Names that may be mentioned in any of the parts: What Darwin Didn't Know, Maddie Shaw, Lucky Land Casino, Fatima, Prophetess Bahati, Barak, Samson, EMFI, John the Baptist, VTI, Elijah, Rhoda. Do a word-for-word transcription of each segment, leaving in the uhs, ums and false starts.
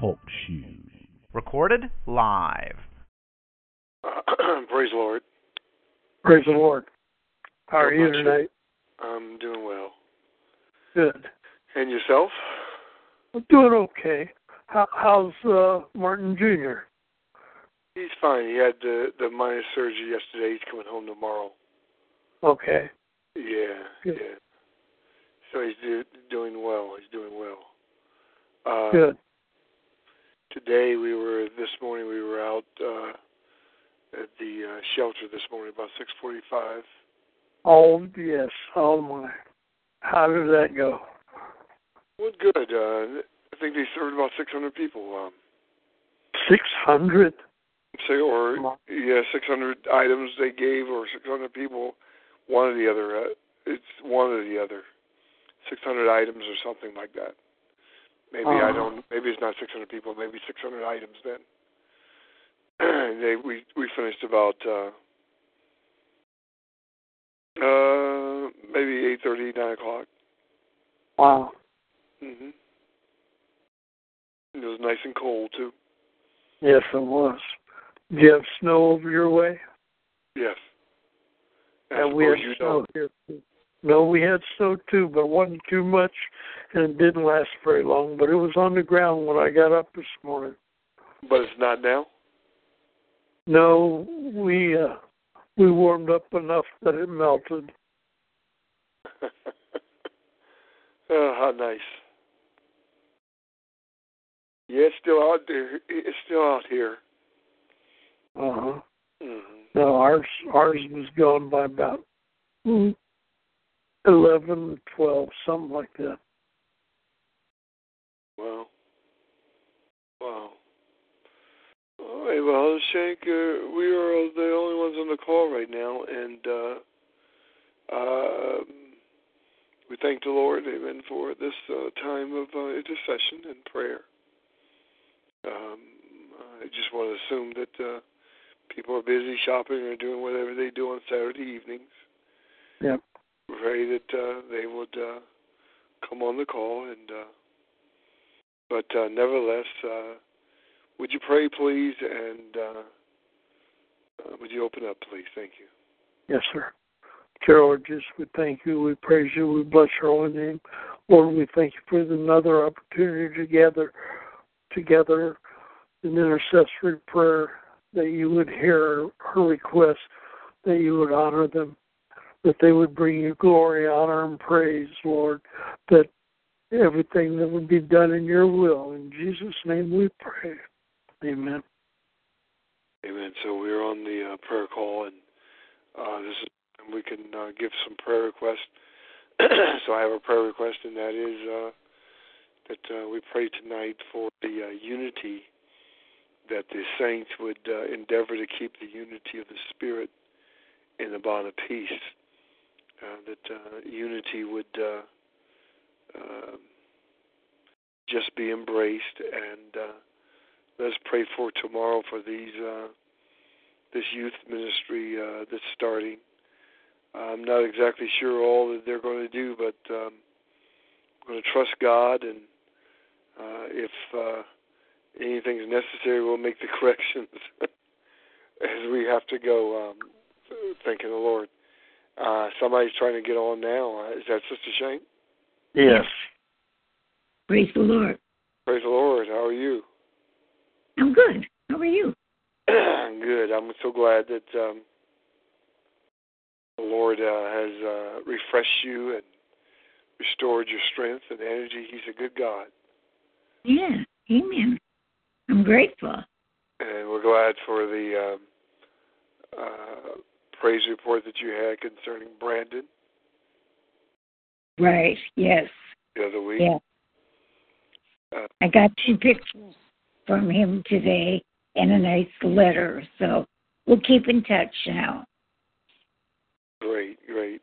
Talk shoes. Recorded live. Praise the Lord. Praise the Lord. How are you tonight? I'm doing well. Good. And yourself? I'm doing okay. How, how's uh, Martin Junior? He's fine. He had the, the minor surgery yesterday. He's coming home tomorrow. Okay. Yeah, Good. yeah. So he's do, doing well. He's doing well. Uh, Good. Today we were, this morning we were out uh, at the uh, shelter this morning about six forty-five. Oh, yes. Oh, my. How did that go? Well, good. Uh, I think they served about six hundred people. Um, six hundred? Say, or, yeah, six hundred items they gave or six hundred people, one or the other. Uh, it's one or the other. six hundred items or something like that. Maybe uh-huh. I don't. Maybe it's not six hundred people. Maybe six hundred items. Then they, we we finished about uh, uh, maybe eight thirty, nine o'clock. Wow. Mhm. It was nice and cold too. Yes, it was. Did you have snow over your way? Yes. I and we had you snow don't. Here too. No, we had snow too, but it wasn't too much, and it didn't last very long. But it was on the ground when I got up this morning. But it's not now? No, we uh, we warmed up enough that it melted. Oh, how nice. Yeah, it's still out there. It's still out here. Uh-huh. Mm-hmm. No, ours, ours was gone by about... Mm-hmm. eleven, twelve, something like that. Wow. Wow. All right, well, Shank, uh, we are the only ones on the call right now, and uh, uh, we thank the Lord, amen, for this uh, time of uh, intercession and prayer. Um, I just want to assume that uh, people are busy shopping or doing whatever they do on Saturday evenings. Yep. Pray that uh, they would uh, come on the call, and uh, but uh, nevertheless, uh, would you pray, please, and uh, uh, would you open up, please? Thank you. Yes, sir. Dear Lord, just we thank you, we praise you, we bless your holy name, Lord. We thank you for another opportunity to gather together in intercessory prayer, that you would hear her requests, that you would honor them, that they would bring you glory, honor, and praise, Lord, that everything that would be done in your will. In Jesus' name we pray. Amen. Amen. So we're on the uh, prayer call, and uh, this is, we can uh, give some prayer requests. So I have a prayer request, and that is uh, that uh, we pray tonight for the uh, unity, that the saints would uh, endeavor to keep the unity of the Spirit in the bond of peace. Uh, that uh, unity would uh, uh, just be embraced, and uh, let's pray for tomorrow for these uh, this youth ministry uh, that's starting. I'm not exactly sure all that they're going to do, but um, I'm going to trust God, and uh, if uh, anything's necessary, we'll make the corrections as we have to go. Um, thanking the Lord. Uh, somebody's trying to get on now. Is that Sister Shane? Yes. Praise the Lord. Praise the Lord. How are you? I'm good. How are you? Good. I'm so glad that um, the Lord uh, has uh, refreshed you and restored your strength and energy. He's a good God. Yeah. Amen. I'm grateful. And we're glad for the um, uh, praise report that you had concerning Brandon. Right, yes. the other week. Yeah. Uh, I got two pictures from him today and a nice letter, so we'll keep in touch now. Great, great.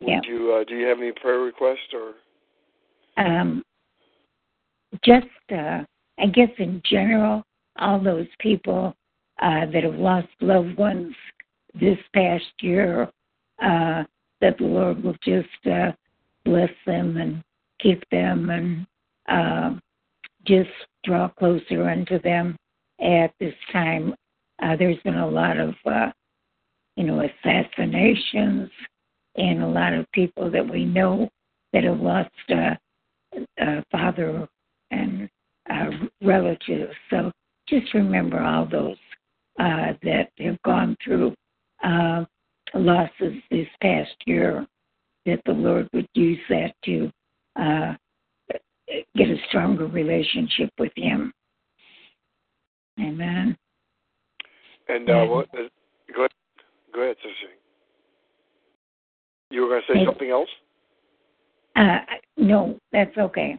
Would yeah. you, uh, do you have any prayer requests? Or? Um, just, uh, I guess in general, all those people uh, that have lost loved ones this past year, uh, that the Lord will just uh, bless them and keep them and uh, just draw closer unto them at this time. Uh, there's been a lot of, uh, you know, assassinations and a lot of people that we know that have lost a uh, uh, father and uh, relatives. So just remember all those uh, that have gone through uh, losses this past year, that the Lord would use that to uh, get a stronger relationship with Him. Amen. And uh, what? Well, go ahead, go ahead, Sister. You were going to say it, something else? Uh, no, that's okay.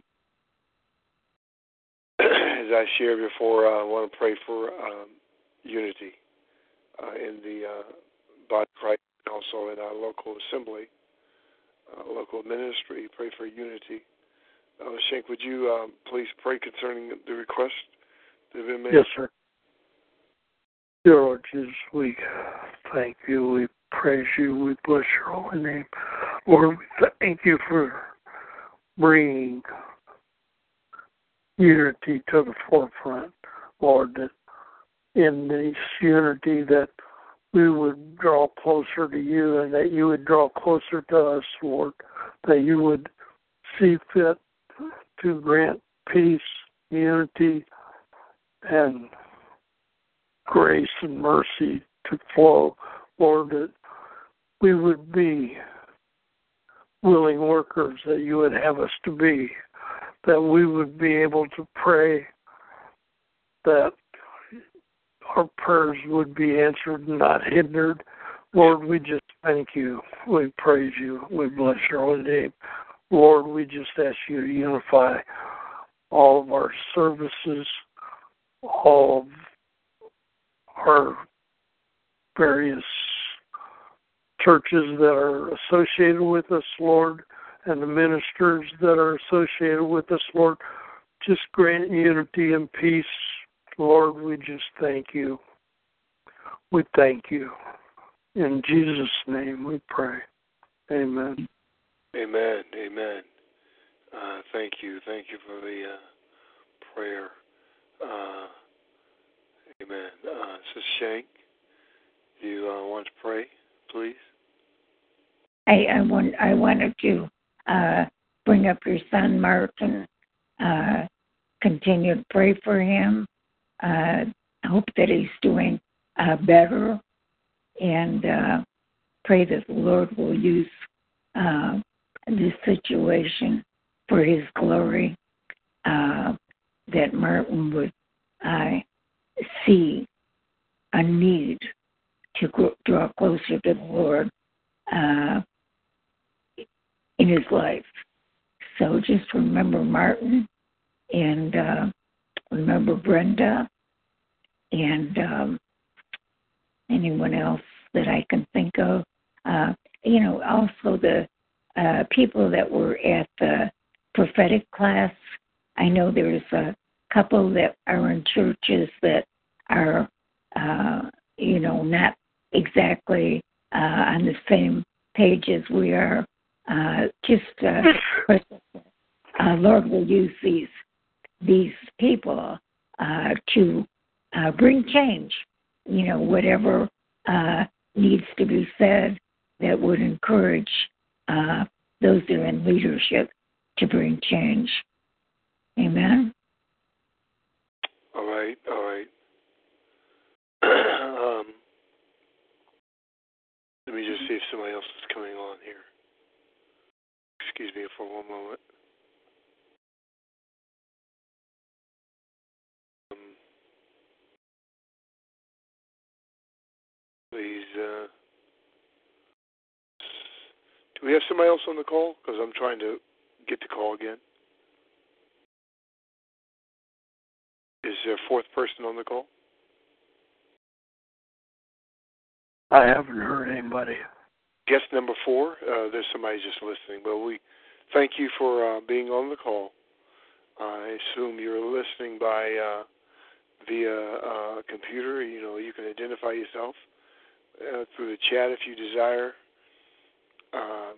As I shared before, uh, I want to pray for um, unity uh, in the uh, body of Christ, and also in our local assembly, uh, local ministry. Pray for unity. Uh, Shank, would you um, please pray concerning the request that have been made? Yes, sir. Dear Lord Jesus, we thank you, we praise you, we bless your holy name. Lord, we thank you for bringing unity to the forefront, Lord, that in this unity that we would draw closer to you and that you would draw closer to us, Lord, that you would see fit to grant peace, unity, and grace and mercy to flow, Lord, that we would be willing workers that you would have us to be, that we would be able to pray, that our prayers would be answered and not hindered. Lord, we just thank you. We praise you. We bless your holy name. Lord, we just ask you to unify all of our services, all of our various churches that are associated with us, Lord, and the ministers that are associated with us, Lord. Just grant unity and peace, Lord. We just thank you. We thank you. In Jesus' name we pray. Amen. Amen. Amen. Uh, thank you. Thank you for the uh, prayer. Uh, Amen. Uh, Sister Shank, do you uh, want to pray, please? I, I, want, I wanted to uh, bring up your son, Martin. Uh, continue to pray for him. Uh, I hope that he's doing uh, better. And uh, pray that the Lord will use uh, this situation for his glory, uh, that Martin would... Uh, see a need to grow, draw closer to the Lord uh, in his life. So just remember Martin, and uh, remember Brenda, and um, anyone else that I can think of. Uh, you know, also the uh, people that were at the prophetic class. I know there's a couple that are in churches that are, uh, you know, not exactly uh, on the same page as we are. Uh, just, uh, uh, Lord will use these these people uh, to uh, bring change. You know, whatever uh, needs to be said that would encourage uh, those that are in leadership to bring change. Amen. All right, all right. um, let me just see if somebody else is coming on here. Excuse me for one moment. Um, please, uh, do we have somebody else on the call? Because I'm trying to get the call again? Is there a fourth person on the call? I haven't heard anybody. Guest number four, uh, there's somebody just listening. But we thank you for uh, being on the call. I assume you're listening by uh, via uh, computer. You know, you can identify yourself uh, through the chat if you desire. Um,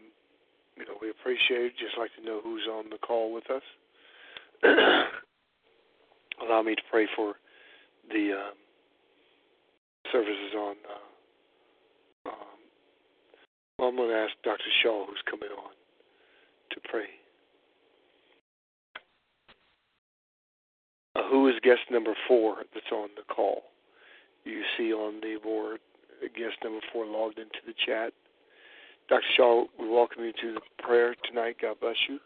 you know, we appreciate it. Just like to know who's on the call with us. Allow me to pray for the uh, services on. Uh, um, well, I'm going to ask Doctor Shaw, who's coming on, to pray. Uh, who is guest number four that's on the call? You see on the board, guest number four logged into the chat. Doctor Shaw, we welcome you to the prayer tonight. God bless you.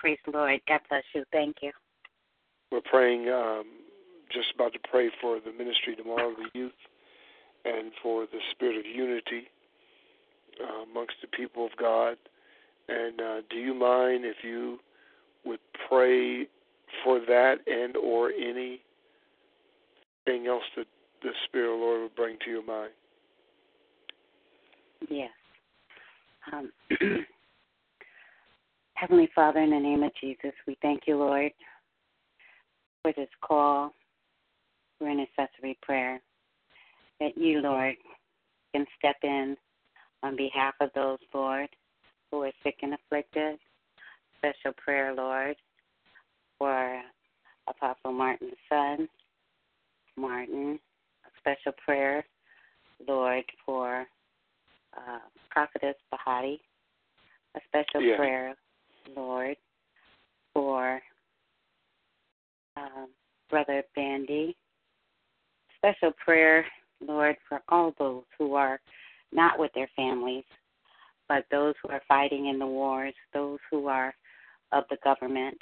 Praise the Lord. God bless you. Thank you. We're praying, um, just about to pray for the ministry tomorrow, the youth, and for the spirit of unity uh, amongst the people of God. And uh, do you mind if you would pray for that and or anything else that the Spirit of the Lord would bring to your mind? Yes. Um, Heavenly Father, in the name of Jesus, we thank you, Lord, for this call, for intercessory prayer, that you, Lord, can step in on behalf of those, Lord, who are sick and afflicted. Special prayer, Lord, for Apostle Martin's son, Martin. A special prayer, Lord, for uh, Prophetess Bahati. A special yeah. prayer, Lord, for Um, Brother Bandy. Special prayer, Lord, for all those who are not with their families, but those who are fighting in the wars, those who are of the government,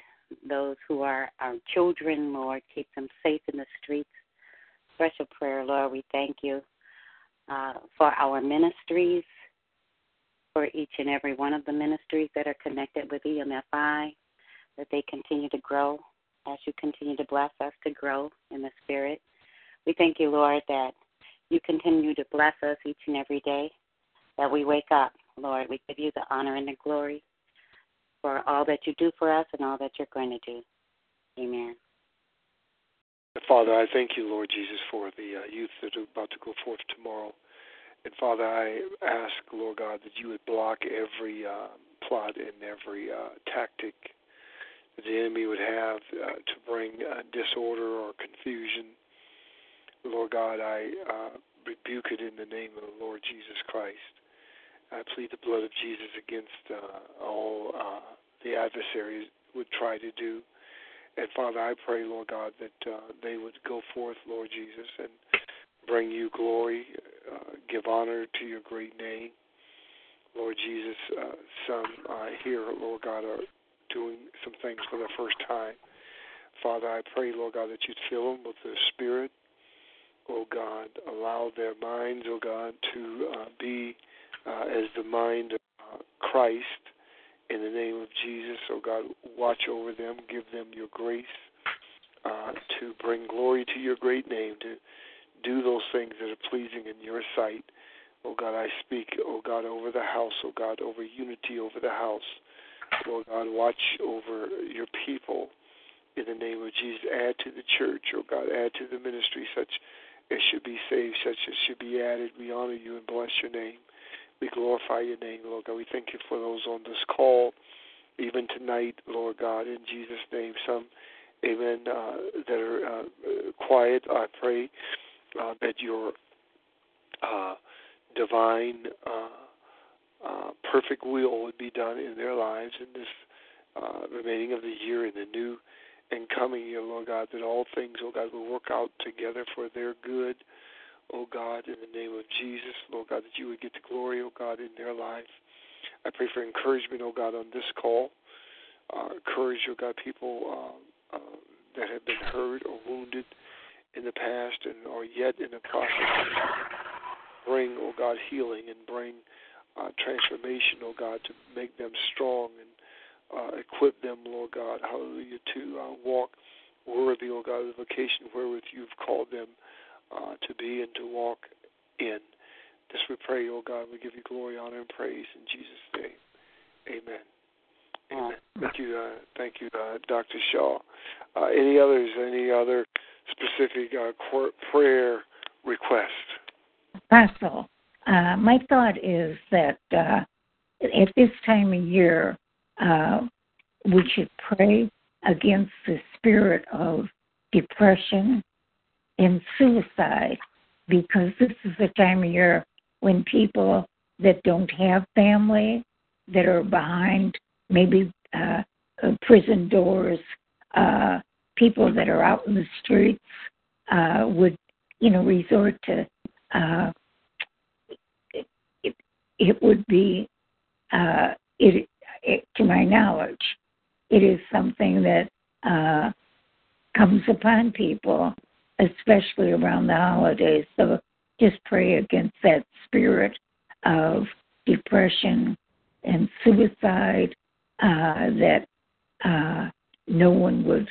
those who are our children, Lord, keep them safe in the streets. Special prayer, Lord, we thank you uh, for our ministries, for each and every one of the ministries that are connected with E M F I, that they continue to grow as you continue to bless us to grow in the Spirit. We thank you, Lord, that you continue to bless us each and every day, that we wake up, Lord. We give you the honor and the glory for all that you do for us and all that you're going to do. Amen. Father, I thank you, Lord Jesus, for the uh, youth that are about to go forth tomorrow. And, Father, I ask, Lord God, that you would block every uh, plot and every uh, tactic the enemy would have uh, to bring uh, disorder or confusion. Lord God, I uh, rebuke it in the name of the Lord Jesus Christ. I plead the blood of Jesus against uh, all uh, the adversaries would try to do. And, Father, I pray, Lord God, that uh, they would go forth, Lord Jesus, and bring you glory, uh, give honor to your great name. Lord Jesus, uh, some uh, here, Lord God, are doing some things for the first time. Father, I pray, Lord God, that you'd fill them with the Spirit. Oh, God, allow their minds, oh, God, to uh, be uh, as the mind of uh, Christ. In the name of Jesus, oh, God, watch over them. Give them your grace uh, to bring glory to your great name, to do those things that are pleasing in your sight. Oh, God, I speak, oh, God, over the house, oh, God, over unity over the house. Lord God, watch over your people in the name of Jesus. Add to the church, oh God, add to the ministry such as should be saved, such as should be added. We honor you and bless your name. We glorify your name, Lord God. We thank you for those on this call, even tonight, Lord God, in Jesus' name. Some, amen, uh, that are uh, quiet, I pray uh, that your uh, divine uh Uh, perfect will would be done in their lives in this uh, remaining of the year, in the new and coming year, Lord God, that all things, oh God, will work out together for their good, oh God, in the name of Jesus, Lord God, that you would get the glory, oh God, in their lives. I pray for encouragement, oh God, on this call. Uh, encourage, oh God, people uh, uh, that have been hurt or wounded in the past and are yet in the process. Bring, oh God, healing and bring Uh, transformation, oh God, to make them strong and uh, equip them, Lord God, hallelujah, to uh, walk worthy, O God, of the vocation wherewith you've called them uh, to be and to walk in. This we pray, O God, we give you glory, honor, and praise in Jesus' name. Amen. Amen. Thank you, uh, thank you, uh, Doctor Shaw. Uh, any others? Any other specific uh, prayer request? Apostle, uh, my thought is that uh, at this time of year, uh, we should pray against the spirit of depression and suicide, because this is the time of year when people that don't have family, that are behind maybe uh, prison doors, uh, people that are out in the streets uh, would, you know, resort to, uh, it, it, it would be, uh, it, it, to my knowledge, it is something that uh, comes upon people, especially around the holidays. So just pray against that spirit of depression and suicide, Uh, that uh, no one would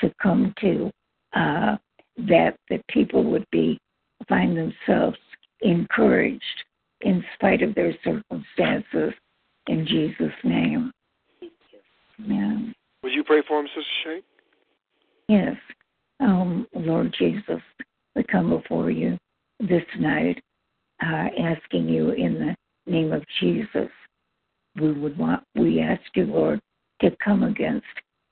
succumb to, uh, that that people would be find themselves encouraged in spite of their circumstances. In Jesus' name. Thank you. Amen. Would you pray for him, Sister Shank? Yes. Um, Lord Jesus, we come before you this night, uh, asking you in the name of Jesus. We would want, we ask you, Lord, to come against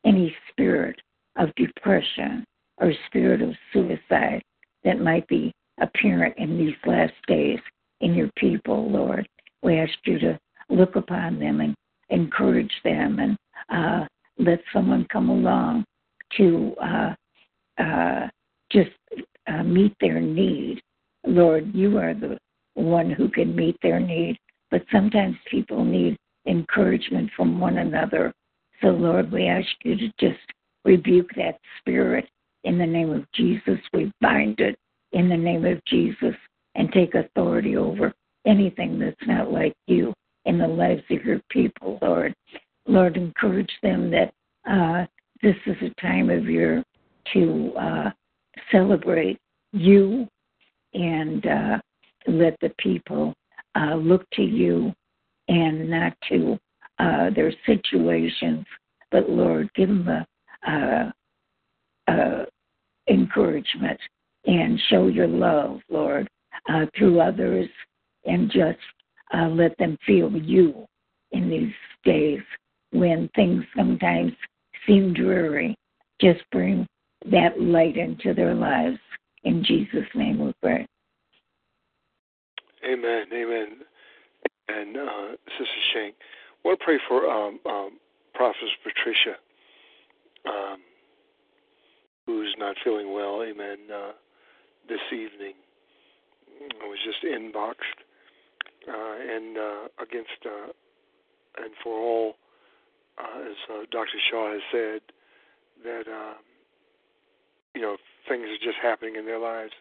any spirit of depression or spirit of suicide that might be apparent in these last days in your people, Lord. We ask you to look upon them and encourage them, and uh, let someone come along to uh, uh, just uh, meet their need. Lord, you are the one who can meet their need, but sometimes people need encouragement from one another. So, Lord, we ask you to just rebuke that spirit in the name of Jesus. We bind it in the name of Jesus and take authority over anything that's not like you in the lives of your people, Lord. Lord, encourage them that uh, this is a time of year to uh, celebrate you, and uh, let the people uh, look to you, and not to uh, their situations, but, Lord, give them the uh, uh, encouragement and show your love, Lord, uh, through others, and just uh, let them feel you in these days when things sometimes seem dreary. Just bring that light into their lives. In Jesus' name we pray. Amen, amen. And uh, Sister Shank, I want to pray for um, um, Prophetess Patricia, um, who's not feeling well, amen, uh, this evening. I was just inboxed. Uh, and uh, against, uh, and for all, uh, as uh, Doctor Shaw has said, that, um, you know, things are just happening in their lives.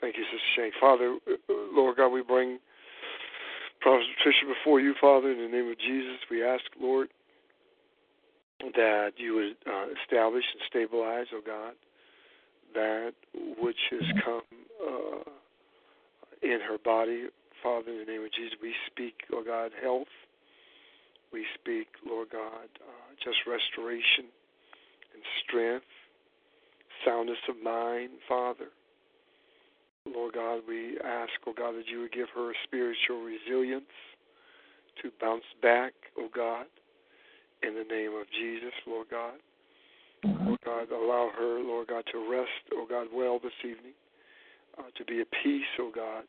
Thank you, Sister Shank. Father, Lord God, we bring Prophet Patricia before you, Father, in the name of Jesus. We ask, Lord, that you would uh, establish and stabilize, oh God, that which has come uh, in her body. Father, in the name of Jesus, we speak, oh God, health. We speak, Lord God, uh, just restoration and strength, soundness of mind, Father. Lord God, we ask, oh God, that you would give her spiritual resilience to bounce back, oh God, in the name of Jesus, Lord God. Lord God, allow her, Lord God, to rest, oh God, well this evening, uh, to be at peace, oh God,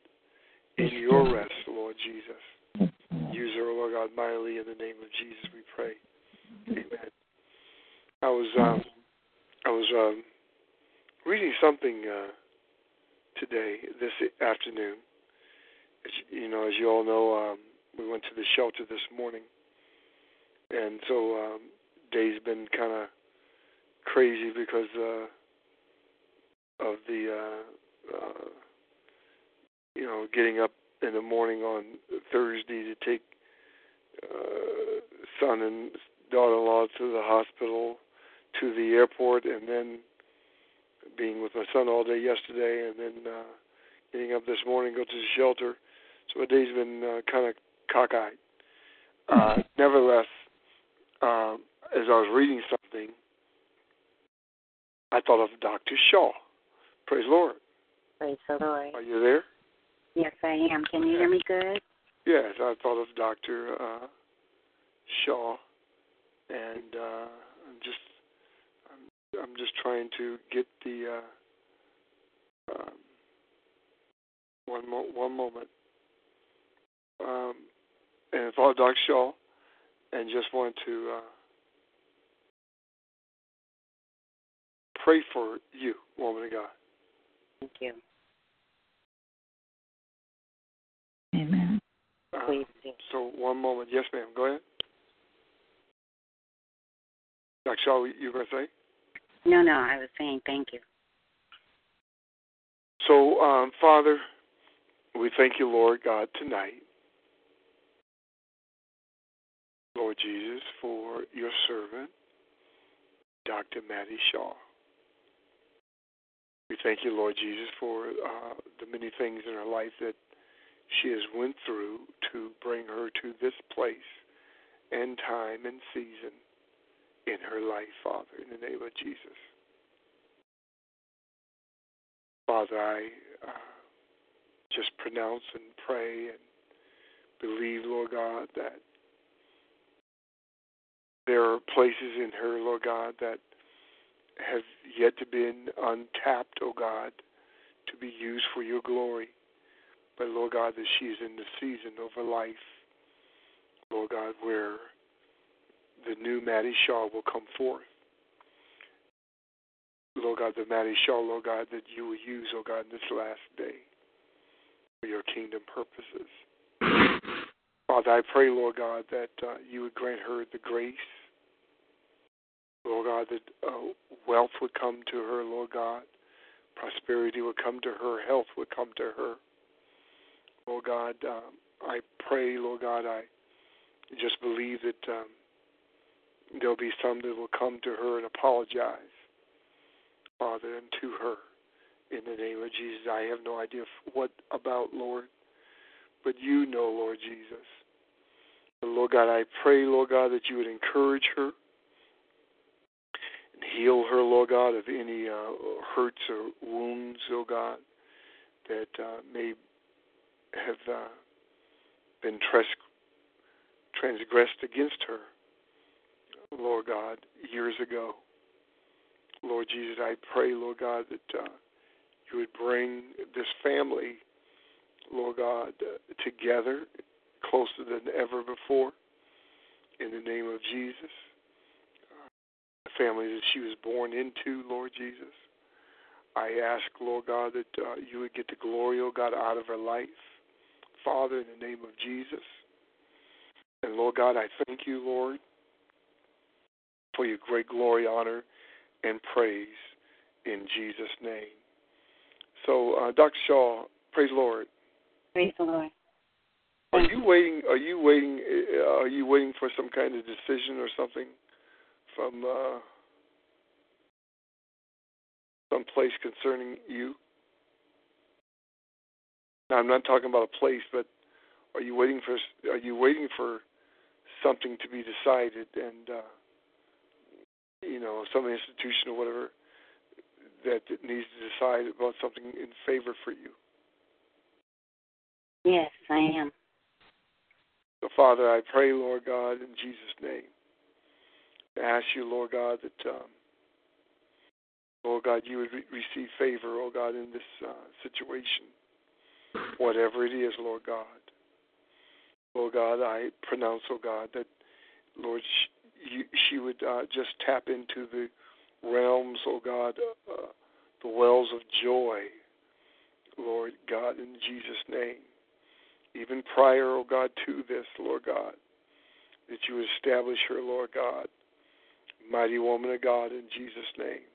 in your rest, Lord Jesus. Use her, Lord God, mightily in the name of Jesus, we pray. Amen. I was, um, I was um, reading something uh, today, this afternoon. As, you know, as you all know, um, we went to the shelter this morning, and so um, day's been kind of crazy because uh, of the, uh, uh, you know, getting up in the morning on Thursday to take uh, son and daughter-in-law to the hospital, to the airport, and then being with my son all day yesterday, and then uh, getting up this morning, go to the shelter. So my day's been uh, kind of cockeyed. Uh, nevertheless, uh, as I was reading something, I thought of Doctor Shaw. Praise the Lord. Praise the Lord. Are you there? Yes, I am. Can you hear me good? Yes, I thought of Doctor Uh, Shaw, and uh, I'm just I'm, I'm just trying to get the uh, um, one mo- one moment. Um, and I thought of Doctor Shaw, and just wanted to uh, pray for you, woman of God. Thank you. Amen. Um, so one moment. Yes, ma'am. Go ahead. Doctor Shaw, you were going to say? No, no, I was saying thank you. So, um, Father, we thank you, Lord God, tonight, Lord Jesus, for your servant, Doctor Maddie Shaw. We thank you, Lord Jesus, for uh, the many things in her life that she has went through to bring her to this place and time and season in her life, Father, in the name of Jesus. Father, I uh, just pronounce and pray and believe, Lord God, that there are places in her, Lord God, that have yet to be untapped, oh God, to be used for your glory. But, Lord God, that she is in the season of her life, Lord God, where the new Maddie Shaw will come forth. Lord God, the Maddie Shaw, Lord God, that you will use, oh God, in this last day for your kingdom purposes. Father, I pray, Lord God, that uh, you would grant her the grace. Lord God, that uh, wealth would come to her, Lord God. Prosperity would come to her. Health would come to her. Lord God, um, I pray, Lord God, I just believe that um, there'll be some that will come to her and apologize, Father, and to her. In the name of Jesus, I have no idea what about, Lord, but you know, Lord Jesus. But Lord God, I pray, Lord God, that you would encourage her and heal her, Lord God, of any uh, hurts or wounds, oh God, that uh, may have uh, been transgressed against her. Lord God, years ago. Lord Jesus, I pray, Lord God, that uh, you would bring this family, Lord God, uh, together, closer than ever before, in the name of Jesus. Uh, the family that she was born into, Lord Jesus. I ask, Lord God, that uh, you would get the glory, oh God, out of her life, Father, in the name of Jesus. And Lord God, I thank you, Lord, for your great glory, honor, and praise in Jesus' name. So, uh, Doctor Shaw, praise the Lord. Praise the Lord. Are you waiting? Are you waiting? Are you waiting for some kind of decision or something from uh, some place concerning you? Now, I'm not talking about a place, but are you waiting for? Are you waiting for something to be decided and? Uh, you know, some institution or whatever that needs to decide about something in favor for you? Yes, I am. So, Father, I pray, Lord God, in Jesus' name, I ask you, Lord God, that, um, Lord God, you would re- receive favor, oh God, in this uh, situation, whatever it is, Lord God. Lord God, I pronounce, oh God, that, Lord, sh- You, she would uh, just tap into the realms, oh God, uh, the wells of joy, Lord God, in Jesus' name. Even prior, oh God, to this, Lord God, that you establish her, Lord God, mighty woman of God, in Jesus' name.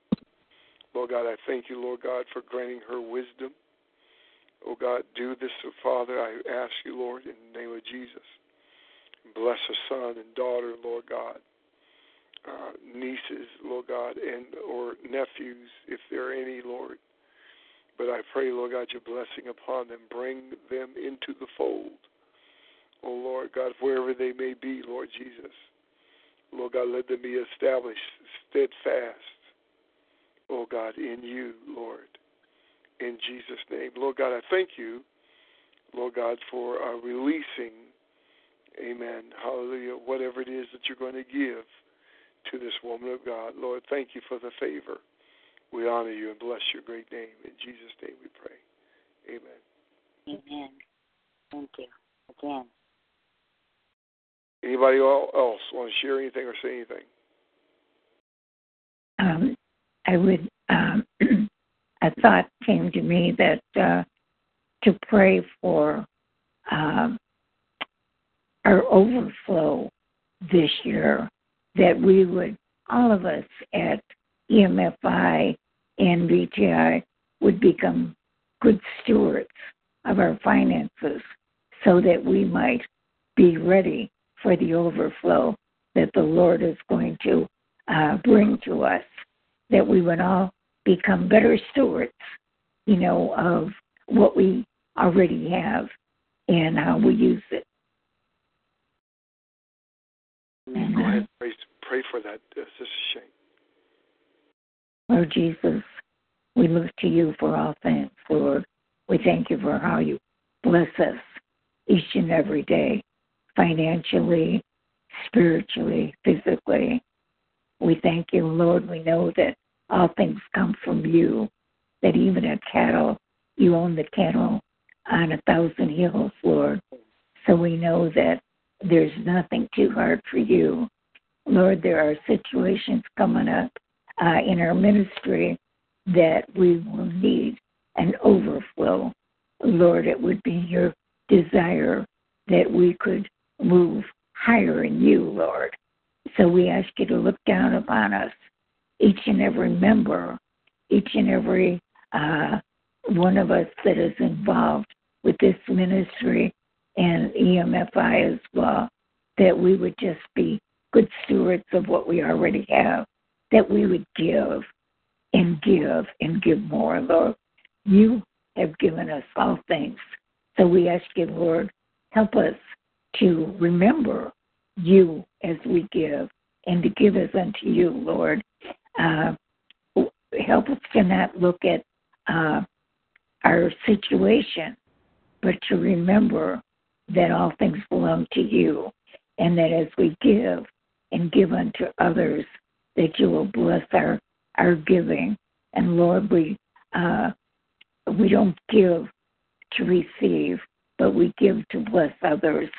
Lord God, I thank you, Lord God, for granting her wisdom. Oh God, do this, oh Father, I ask you, Lord, in the name of Jesus. Bless her son and daughter, Lord God. uh, nieces, Lord God, and or nephews, if there are any, Lord. But I pray, Lord God, your blessing upon them. Bring them into the fold, oh, Lord God, wherever they may be, Lord Jesus. Lord God, let them be established, steadfast, oh, God, in you, Lord, in Jesus' name. Lord God, I thank you, Lord God, for uh, releasing, amen, hallelujah, whatever it is that you're going to give to this woman of God. Lord, thank you for the favor. We honor you and bless your great name. In Jesus' name we pray. Amen. Amen. Thank you. Again. Anybody else want to share anything or say anything? Um, I would, um, a thought came to me that uh, to pray for uh, our overflow this year, that we would, all of us at E M F I and V T I would become good stewards of our finances so that we might be ready for the overflow that the Lord is going to uh, bring to us, that we would all become better stewards, you know, of what we already have and how we use it. Go ahead, pray, pray for that, Sister Shane. Lord Jesus, we look to you for all things, Lord. We thank you for how you bless us each and every day, financially, spiritually, physically. We thank you, Lord. We know that all things come from you, that even a cattle, you own the cattle on a thousand hills, Lord. So we know that there's nothing too hard for you. Lord, there are situations coming up Uh, in our ministry that we will need an overflow. Lord, it would be your desire that we could move higher in you, Lord. So we ask you to look down upon us, each and every member, each and every uh, one of us that is involved with this ministry and E M F I as well, that we would just be good stewards of what we already have, that we would give and give and give more, Lord. You have given us all things. So we ask you, Lord, help us to remember you as we give and to give us unto you, Lord. Uh, help us to not look at uh, our situation, but to remember that all things belong to you and that as we give and give unto others, that you will bless our, our giving. And Lord, we uh, we don't give to receive, but we give to bless others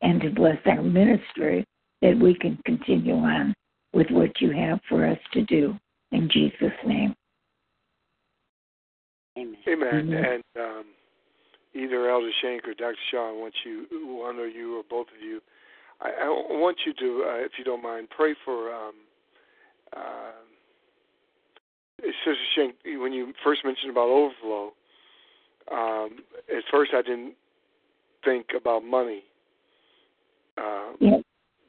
and to bless our ministry that we can continue on with what you have for us to do. In Jesus' name. Amen. Amen. Amen. And um, either Elder Shank or Doctor Shaw, I want you, one or you or both of you, I, I want you to, uh, if you don't mind, pray for... Um, Uh, Sister Shank, when you first mentioned about overflow, um, at first I didn't think about money. Uh, yep.